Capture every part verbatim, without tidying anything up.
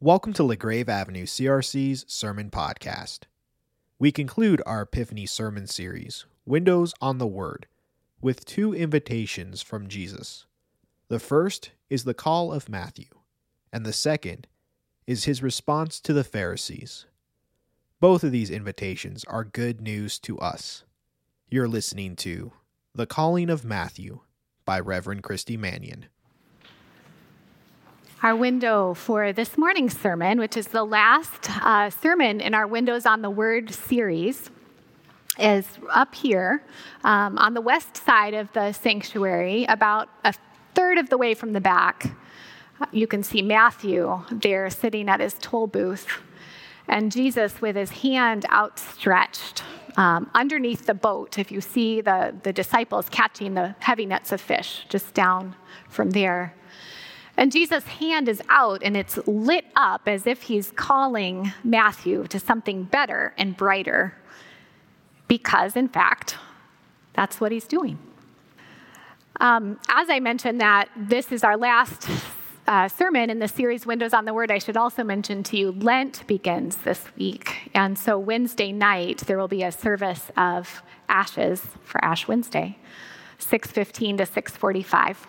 Welcome to LaGrave Avenue C R C's Sermon Podcast. We conclude our Epiphany sermon series, Windows on the Word, with two invitations from Jesus. The first is the call of Matthew, and the second is his response to the Pharisees. Both of these invitations are good news to us. You're listening to The Calling of Matthew by Reverend Christy Mannion. Our window for this morning's sermon, which is the last uh, sermon in our Windows on the Word series, is up here um, on the west side of the sanctuary, about a third of the way from the back. You can see Matthew there sitting at his toll booth, and Jesus with his hand outstretched um, underneath the boat. If you see the, the disciples catching the heavy nets of fish just down from there. And Jesus' hand is out, and it's lit up as if he's calling Matthew to something better and brighter, because, in fact, that's what he's doing. Um, as I mentioned that this is our last uh, sermon in the series Windows on the Word, I should also mention to you Lent begins this week. And so Wednesday night, there will be a service of ashes for Ash Wednesday, six fifteen to six forty-five.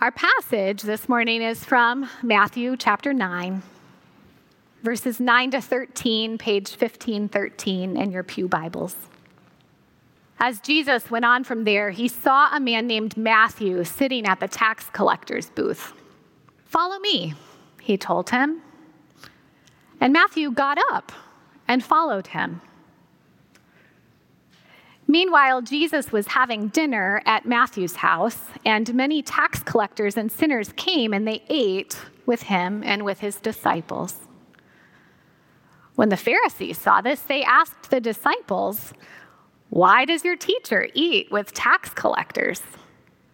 Our passage this morning is from Matthew chapter nine, verses nine to thirteen, page fifteen thirteen in your pew Bibles. As Jesus went on from there, he saw a man named Matthew sitting at the tax collector's booth. "Follow me," he told him. And Matthew got up and followed him. Meanwhile, Jesus was having dinner at Matthew's house, and many tax collectors and sinners came, and they ate with him and with his disciples. When the Pharisees saw this, they asked the disciples, "Why does your teacher eat with tax collectors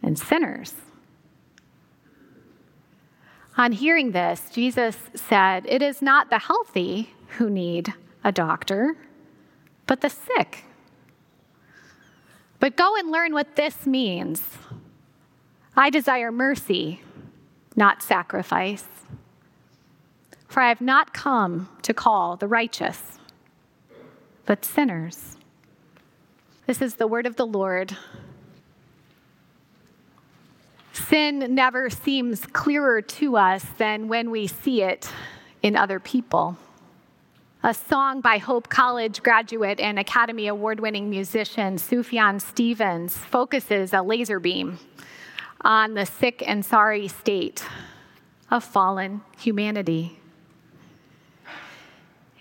and sinners?" On hearing this, Jesus said, "It is not the healthy who need a doctor, but the sick. But go and learn what this means. I desire mercy, not sacrifice. For I have not come to call the righteous, but sinners." This is the word of the Lord. Sin never seems clearer to us than when we see it in other people. A song by Hope College graduate and Academy Award-winning musician Sufjan Stevens focuses a laser beam on the sick and sorry state of fallen humanity.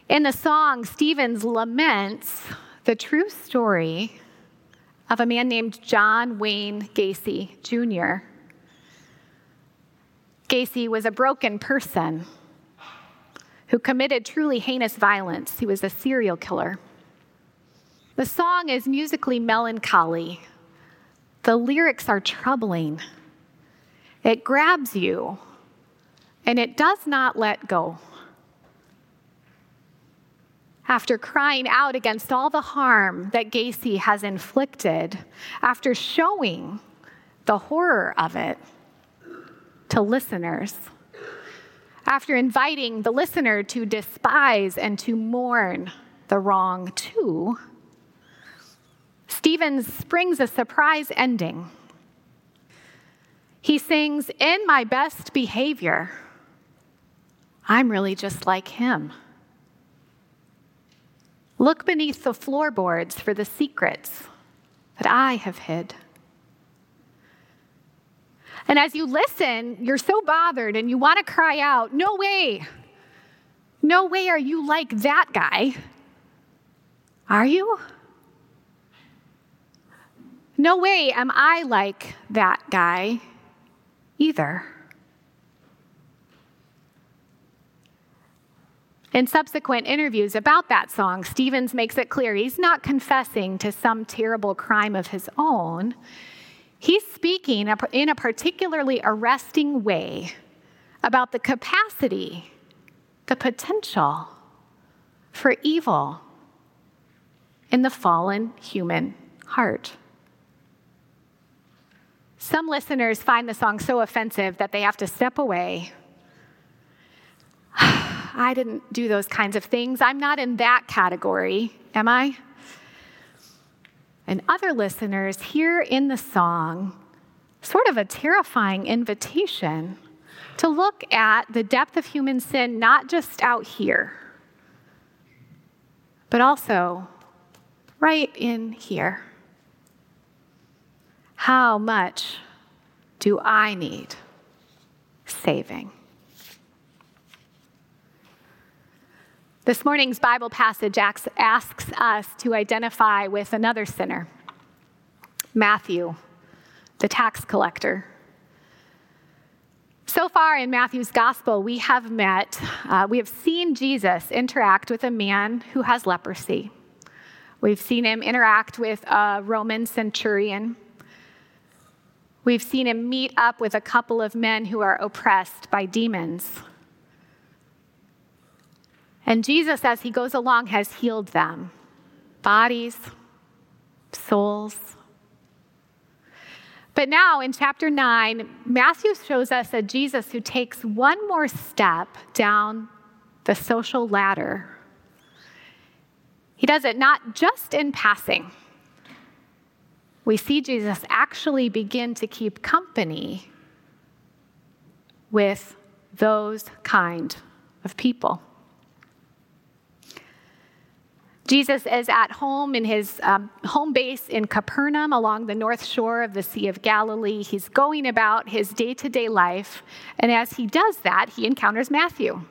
In the song, Stevens laments the true story of a man named John Wayne Gacy, Junior Gacy was a broken person who committed truly heinous violence. He was a serial killer. The song is musically melancholy. The lyrics are troubling. It grabs you, and it does not let go. After crying out against all the harm that Gacy has inflicted, after showing the horror of it to listeners, after inviting the listener to despise and to mourn the wrong too, Stevens springs a surprise ending. He sings, "In my best behavior, I'm really just like him. Look beneath the floorboards for the secrets that I have hid." And as you listen, you're so bothered and you want to cry out, "No way! No way are you like that guy. Are you? No way am I like that guy either." In subsequent interviews about that song, Stevens makes it clear he's not confessing to some terrible crime of his own. He's speaking in a particularly arresting way about the capacity, the potential for evil in the fallen human heart. Some listeners find the song so offensive that they have to step away. I didn't do those kinds of things. I'm not in that category, am I? And other listeners hear in the song sort of a terrifying invitation to look at the depth of human sin, not just out here, but also right in here. How much do I need saving? This morning's Bible passage asks us to identify with another sinner, Matthew, the tax collector. So far in Matthew's gospel, we have met, uh, we have seen Jesus interact with a man who has leprosy. We've seen him interact with a Roman centurion. We've seen him meet up with a couple of men who are oppressed by demons. And Jesus, as he goes along, has healed them, bodies, souls. But now in chapter nine, Matthew shows us a Jesus who takes one more step down the social ladder. He does it not just in passing. We see Jesus actually begin to keep company with those kind of people. Jesus is at home in his um, home base in Capernaum along the north shore of the Sea of Galilee. He's going about his day-to-day life, and as he does that, he encounters Matthew.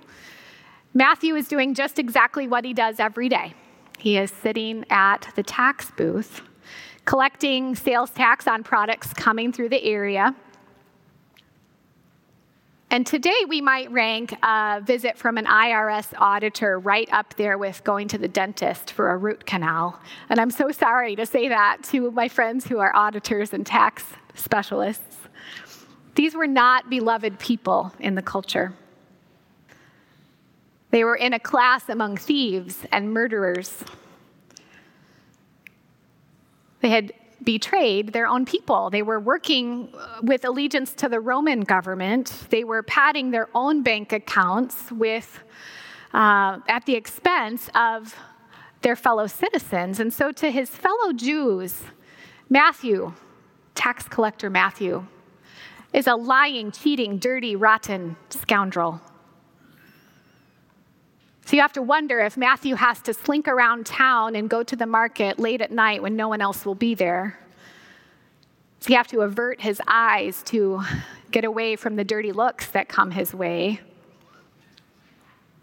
Matthew is doing just exactly what he does every day. He is sitting at the tax booth, collecting sales tax on products coming through the area. And today we might rank a visit from an I R S auditor right up there with going to the dentist for a root canal. And I'm so sorry to say that to my friends who are auditors and tax specialists. These were not beloved people in the culture. They were in a class among thieves and murderers. They had betrayed their own people. They were working with allegiance to the Roman government. They were padding their own bank accounts with, uh, at the expense of their fellow citizens. And so to his fellow Jews, Matthew, tax collector Matthew, is a lying, cheating, dirty, rotten scoundrel. So you have to wonder if Matthew has to slink around town and go to the market late at night when no one else will be there. So you have to avert his eyes to get away from the dirty looks that come his way.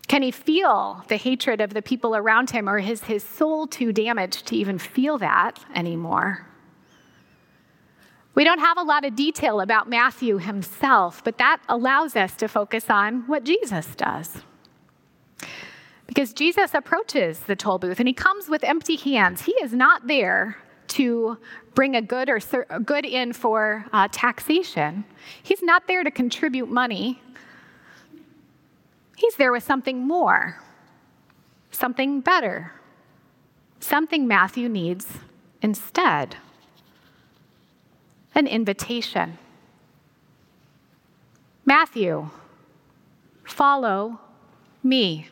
Can he feel the hatred of the people around him, or is his soul too damaged to even feel that anymore? We don't have a lot of detail about Matthew himself, but that allows us to focus on what Jesus does. Because Jesus approaches the toll booth, and he comes with empty hands. He is not there to bring a good or ser- a good in for uh, taxation. He's not there to contribute money. He's there with something more, something better, something Matthew needs instead, an invitation. Matthew, follow me.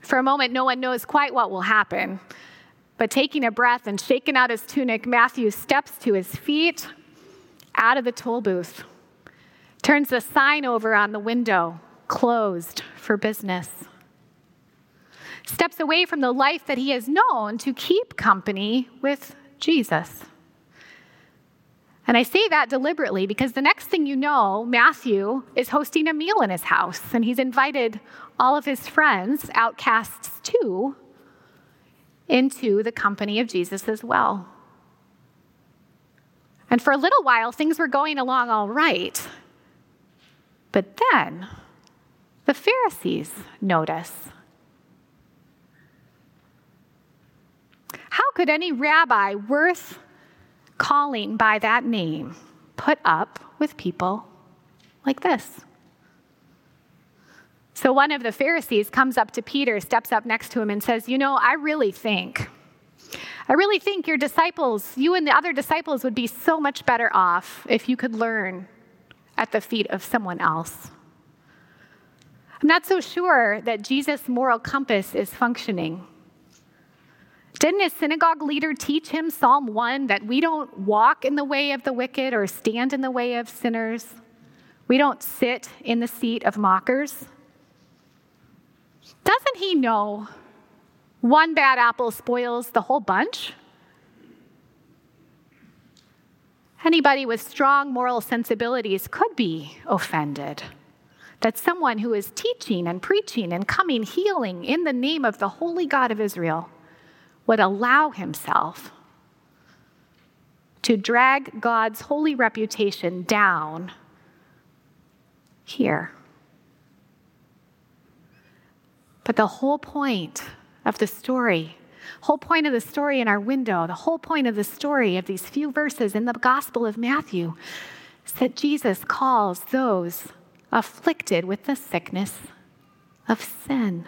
For a moment, no one knows quite what will happen. But taking a breath and shaking out his tunic, Matthew steps to his feet, out of the toll booth, turns the sign over on the window, closed for business. Steps away from the life that he has known to keep company with Jesus. And I say that deliberately because the next thing you know, Matthew is hosting a meal in his house, and he's invited all of his friends, outcasts too, into the company of Jesus as well. And for a little while, things were going along all right. But then the Pharisees notice. How could any rabbi worth calling by that name put up with people like this? So one of the Pharisees comes up to Peter, steps up next to him and says, you know, I really think, I really think your disciples, you and the other disciples would be so much better off if you could learn at the feet of someone else I'm not so sure that Jesus' moral compass is functioning. Didn't his synagogue leader teach him Psalm one, that we don't walk in the way of the wicked or stand in the way of sinners? We don't sit in the seat of mockers? Doesn't he know one bad apple spoils the whole bunch? Anybody with strong moral sensibilities could be offended that someone who is teaching and preaching and coming healing in the name of the holy God of Israel would allow himself to drag God's holy reputation down here. But the whole point of the story, whole point of the story in our window, the whole point of the story of these few verses in the Gospel of Matthew is that Jesus calls those afflicted with the sickness of sin.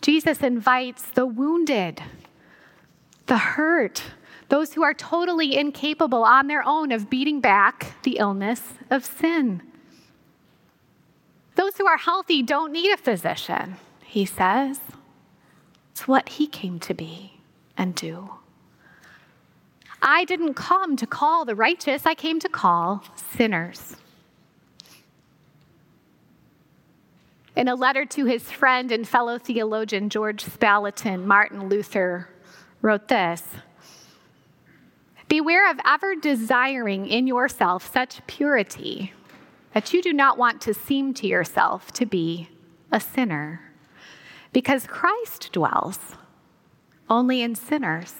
Jesus invites the wounded, the hurt, those who are totally incapable on their own of beating back the illness of sin. Those who are healthy don't need a physician, he says. It's what he came to be and do. I didn't come to call the righteous, I came to call sinners. In a letter to his friend and fellow theologian George Spalatin, Martin Luther wrote this: "Beware of ever desiring in yourself such purity that you do not want to seem to yourself to be a sinner, because Christ dwells only in sinners."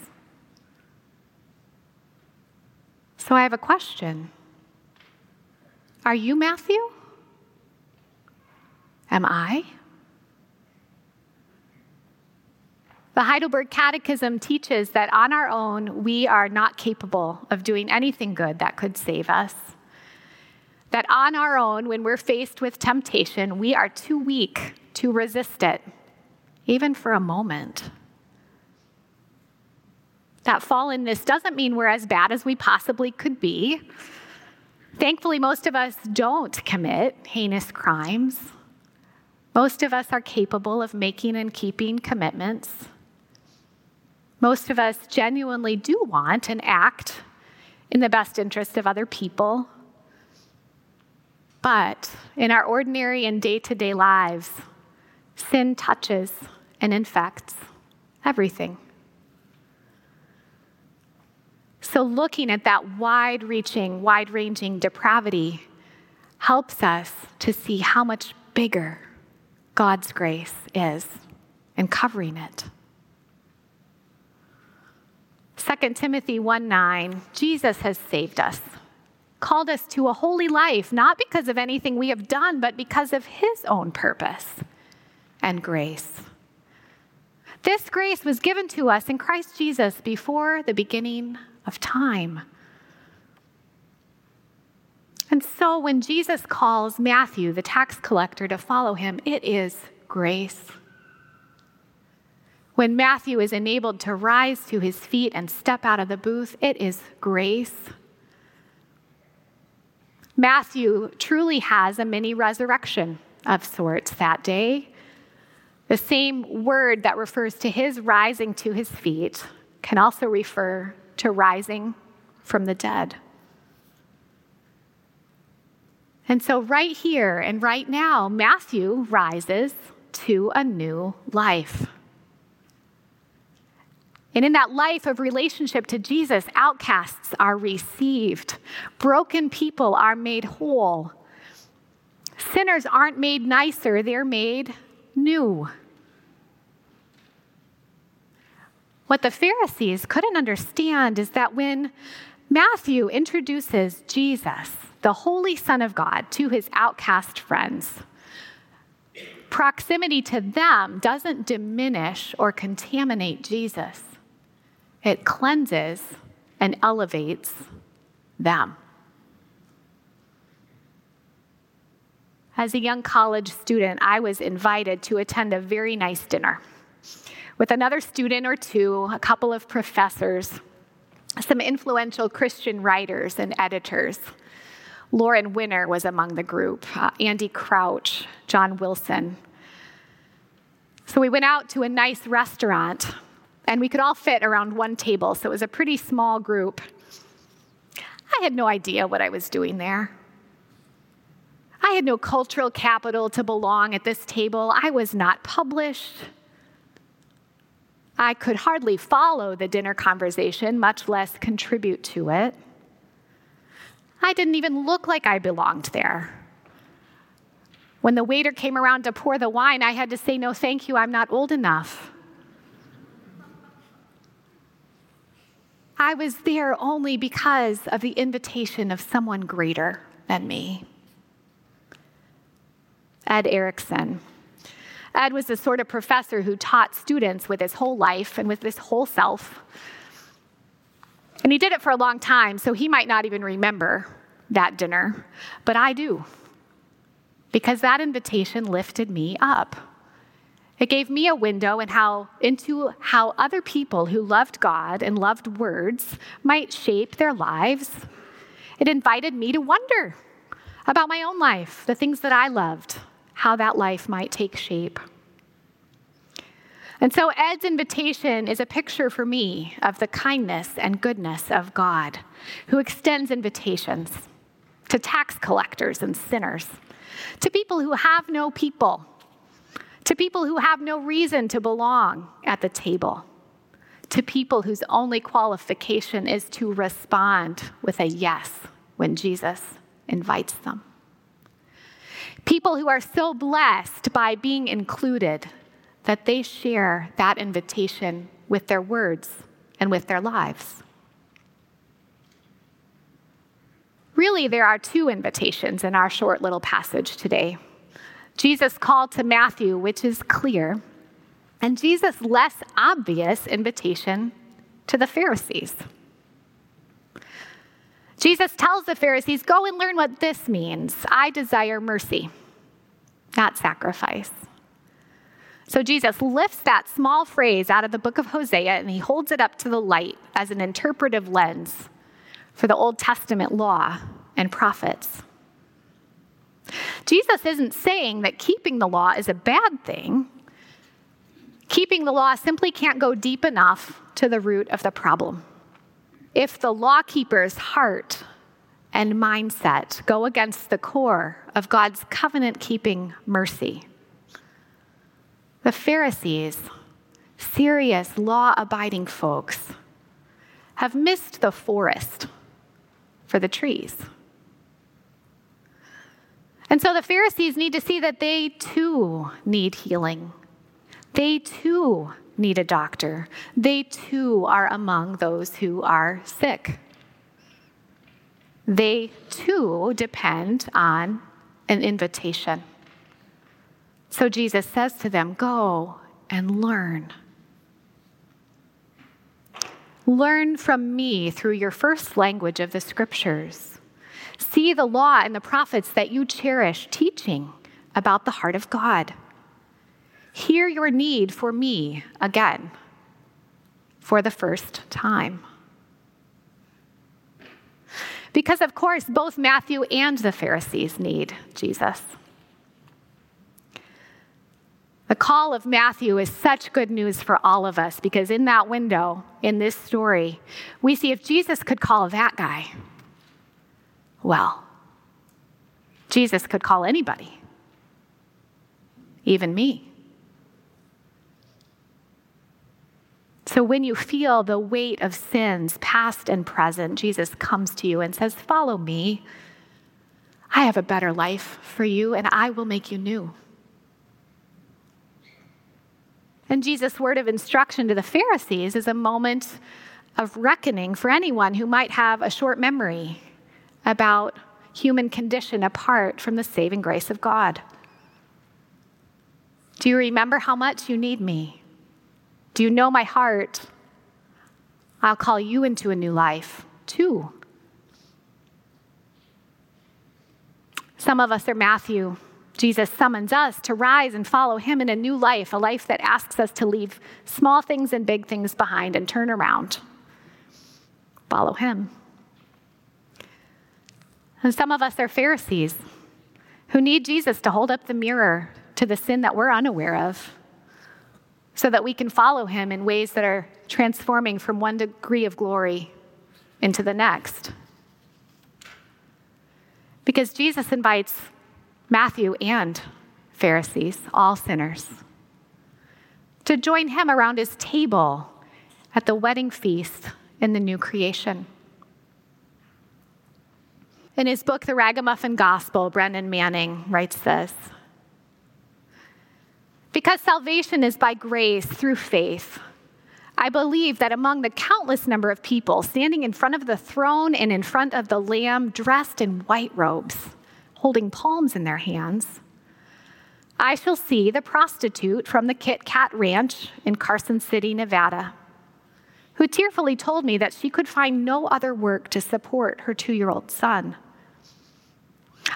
So I have a question. Are you Matthew? Am I? The Heidelberg Catechism teaches that on our own, we are not capable of doing anything good that could save us. That on our own, when we're faced with temptation, we are too weak to resist it, even for a moment. That fallenness doesn't mean we're as bad as we possibly could be. Thankfully, most of us don't commit heinous crimes. Most of us are capable of making and keeping commitments. Most of us genuinely do want and act in the best interest of other people. But in our ordinary and day-to-day lives, sin touches and infects everything. So looking at that wide-reaching, wide-ranging depravity helps us to see how much bigger God's grace is in covering it. Second Timothy one nine, Jesus has saved us, called us to a holy life, not because of anything we have done, but because of his own purpose and grace. This grace was given to us in Christ Jesus before the beginning of time. And so when Jesus calls Matthew, the tax collector, to follow him, it is grace. When Matthew is enabled to rise to his feet and step out of the booth, it is grace. Matthew truly has a mini resurrection of sorts that day. The same word that refers to his rising to his feet can also refer to rising from the dead. And so right here and right now, Matthew rises to a new life. And in that life of relationship to Jesus, outcasts are received. Broken people are made whole. Sinners aren't made nicer, they're made new. What the Pharisees couldn't understand is that when Matthew introduces Jesus, the Holy Son of God, to his outcast friends, proximity to them doesn't diminish or contaminate Jesus. It cleanses and elevates them. As a young college student, I was invited to attend a very nice dinner with another student or two, a couple of professors, some influential Christian writers and editors. Lauren Winner was among the group, uh, Andy Crouch, John Wilson. So we went out to a nice restaurant, and we could all fit around one table, so it was a pretty small group. I had no idea what I was doing there. I had no cultural capital to belong at this table. I was not published. I could hardly follow the dinner conversation, much less contribute to it. I didn't even look like I belonged there. When the waiter came around to pour the wine, I had to say, "No, thank you, I'm not old enough." I was there only because of the invitation of someone greater than me. Ed Erickson. Ed was the sort of professor who taught students with his whole life and with his whole self. And he did it for a long time, so he might not even remember that dinner, but I do, because that invitation lifted me up. It gave me a window in how, into how other people who loved God and loved words might shape their lives. It invited me to wonder about my own life, the things that I loved, how that life might take shape. And so Ed's invitation is a picture for me of the kindness and goodness of God, who extends invitations to tax collectors and sinners, to people who have no people, to people who have no reason to belong at the table, to people whose only qualification is to respond with a yes when Jesus invites them. People who are so blessed by being included that they share that invitation with their words and with their lives. Really, there are two invitations in our short little passage today. Jesus' call to Matthew, which is clear, and Jesus' less obvious invitation to the Pharisees. Jesus tells the Pharisees, "Go and learn what this means. I desire mercy, not sacrifice." So Jesus lifts that small phrase out of the book of Hosea, and he holds it up to the light as an interpretive lens for the Old Testament law and prophets. Jesus isn't saying that keeping the law is a bad thing. Keeping the law simply can't go deep enough to the root of the problem. If the lawkeeper's heart and mindset go against the core of God's covenant-keeping mercy, the Pharisees, serious law-abiding folks, have missed the forest for the trees. And so the Pharisees need to see that they too need healing. They too need a doctor. They too are among those who are sick. They too depend on an invitation. So Jesus says to them, "Go and learn. Learn from me through your first language of the Scriptures. See the law and the prophets that you cherish teaching about the heart of God. Hear your need for me again, for the first time." Because, of course, both Matthew and the Pharisees need Jesus. The call of Matthew is such good news for all of us, because in that window, in this story, we see if Jesus could call that guy, well, Jesus could call anybody, even me. So when you feel the weight of sins, past and present, Jesus comes to you and says, "Follow me. I have a better life for you, and I will make you new." And Jesus' word of instruction to the Pharisees is a moment of reckoning for anyone who might have a short memory about human condition apart from the saving grace of God. Do you remember how much you need me? Do you know my heart? I'll call you into a new life, too. Some of us are Matthew. Jesus summons us to rise and follow him in a new life, a life that asks us to leave small things and big things behind and turn around. Follow him. And some of us are Pharisees who need Jesus to hold up the mirror to the sin that we're unaware of so that we can follow him in ways that are transforming from one degree of glory into the next. Because Jesus invites Matthew and Pharisees, all sinners, to join him around his table at the wedding feast in the new creation. In his book, The Ragamuffin Gospel, Brendan Manning writes this: because salvation is by grace through faith, I believe that among the countless number of people standing in front of the throne and in front of the Lamb, dressed in white robes, holding palms in their hands, I shall see the prostitute from the Kit Kat Ranch in Carson City, Nevada, who tearfully told me that she could find no other work to support her two-year-old son.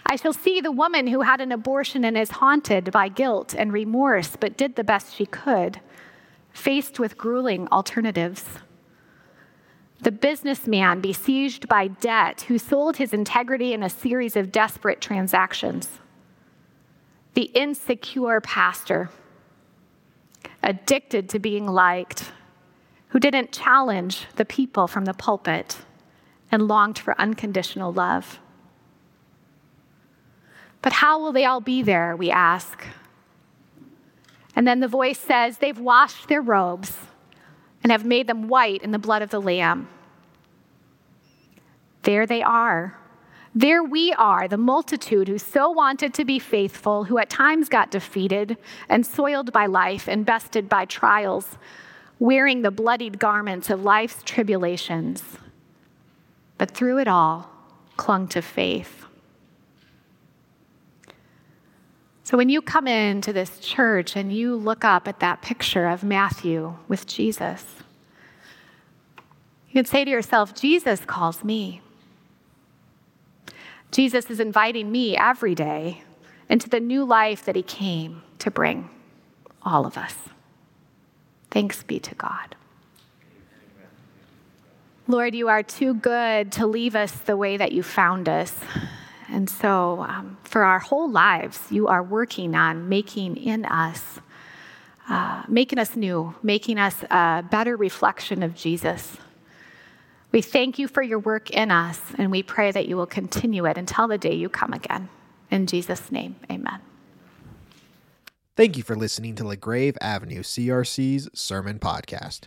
I shall see the woman who had an abortion and is haunted by guilt and remorse, but did the best she could, faced with grueling alternatives. The businessman besieged by debt who sold his integrity in a series of desperate transactions. The insecure pastor, addicted to being liked, who didn't challenge the people from the pulpit and longed for unconditional love. But how will they all be there, we ask? And then the voice says, they've washed their robes and have made them white in the blood of the Lamb. There they are. There we are, the multitude who so wanted to be faithful, who at times got defeated and soiled by life and bested by trials, wearing the bloodied garments of life's tribulations, but through it all, clung to faith. So when you come into this church and you look up at that picture of Matthew with Jesus, you can say to yourself, Jesus calls me. Jesus is inviting me every day into the new life that he came to bring all of us. Thanks be to God. Lord, you are too good to leave us the way that you found us. And so um, for our whole lives, you are working on making in us, uh, making us new, making us a better reflection of Jesus. We thank you for your work in us, and we pray that you will continue it until the day you come again. In Jesus' name, amen. Thank you for listening to LaGrave Avenue C R C's Sermon Podcast.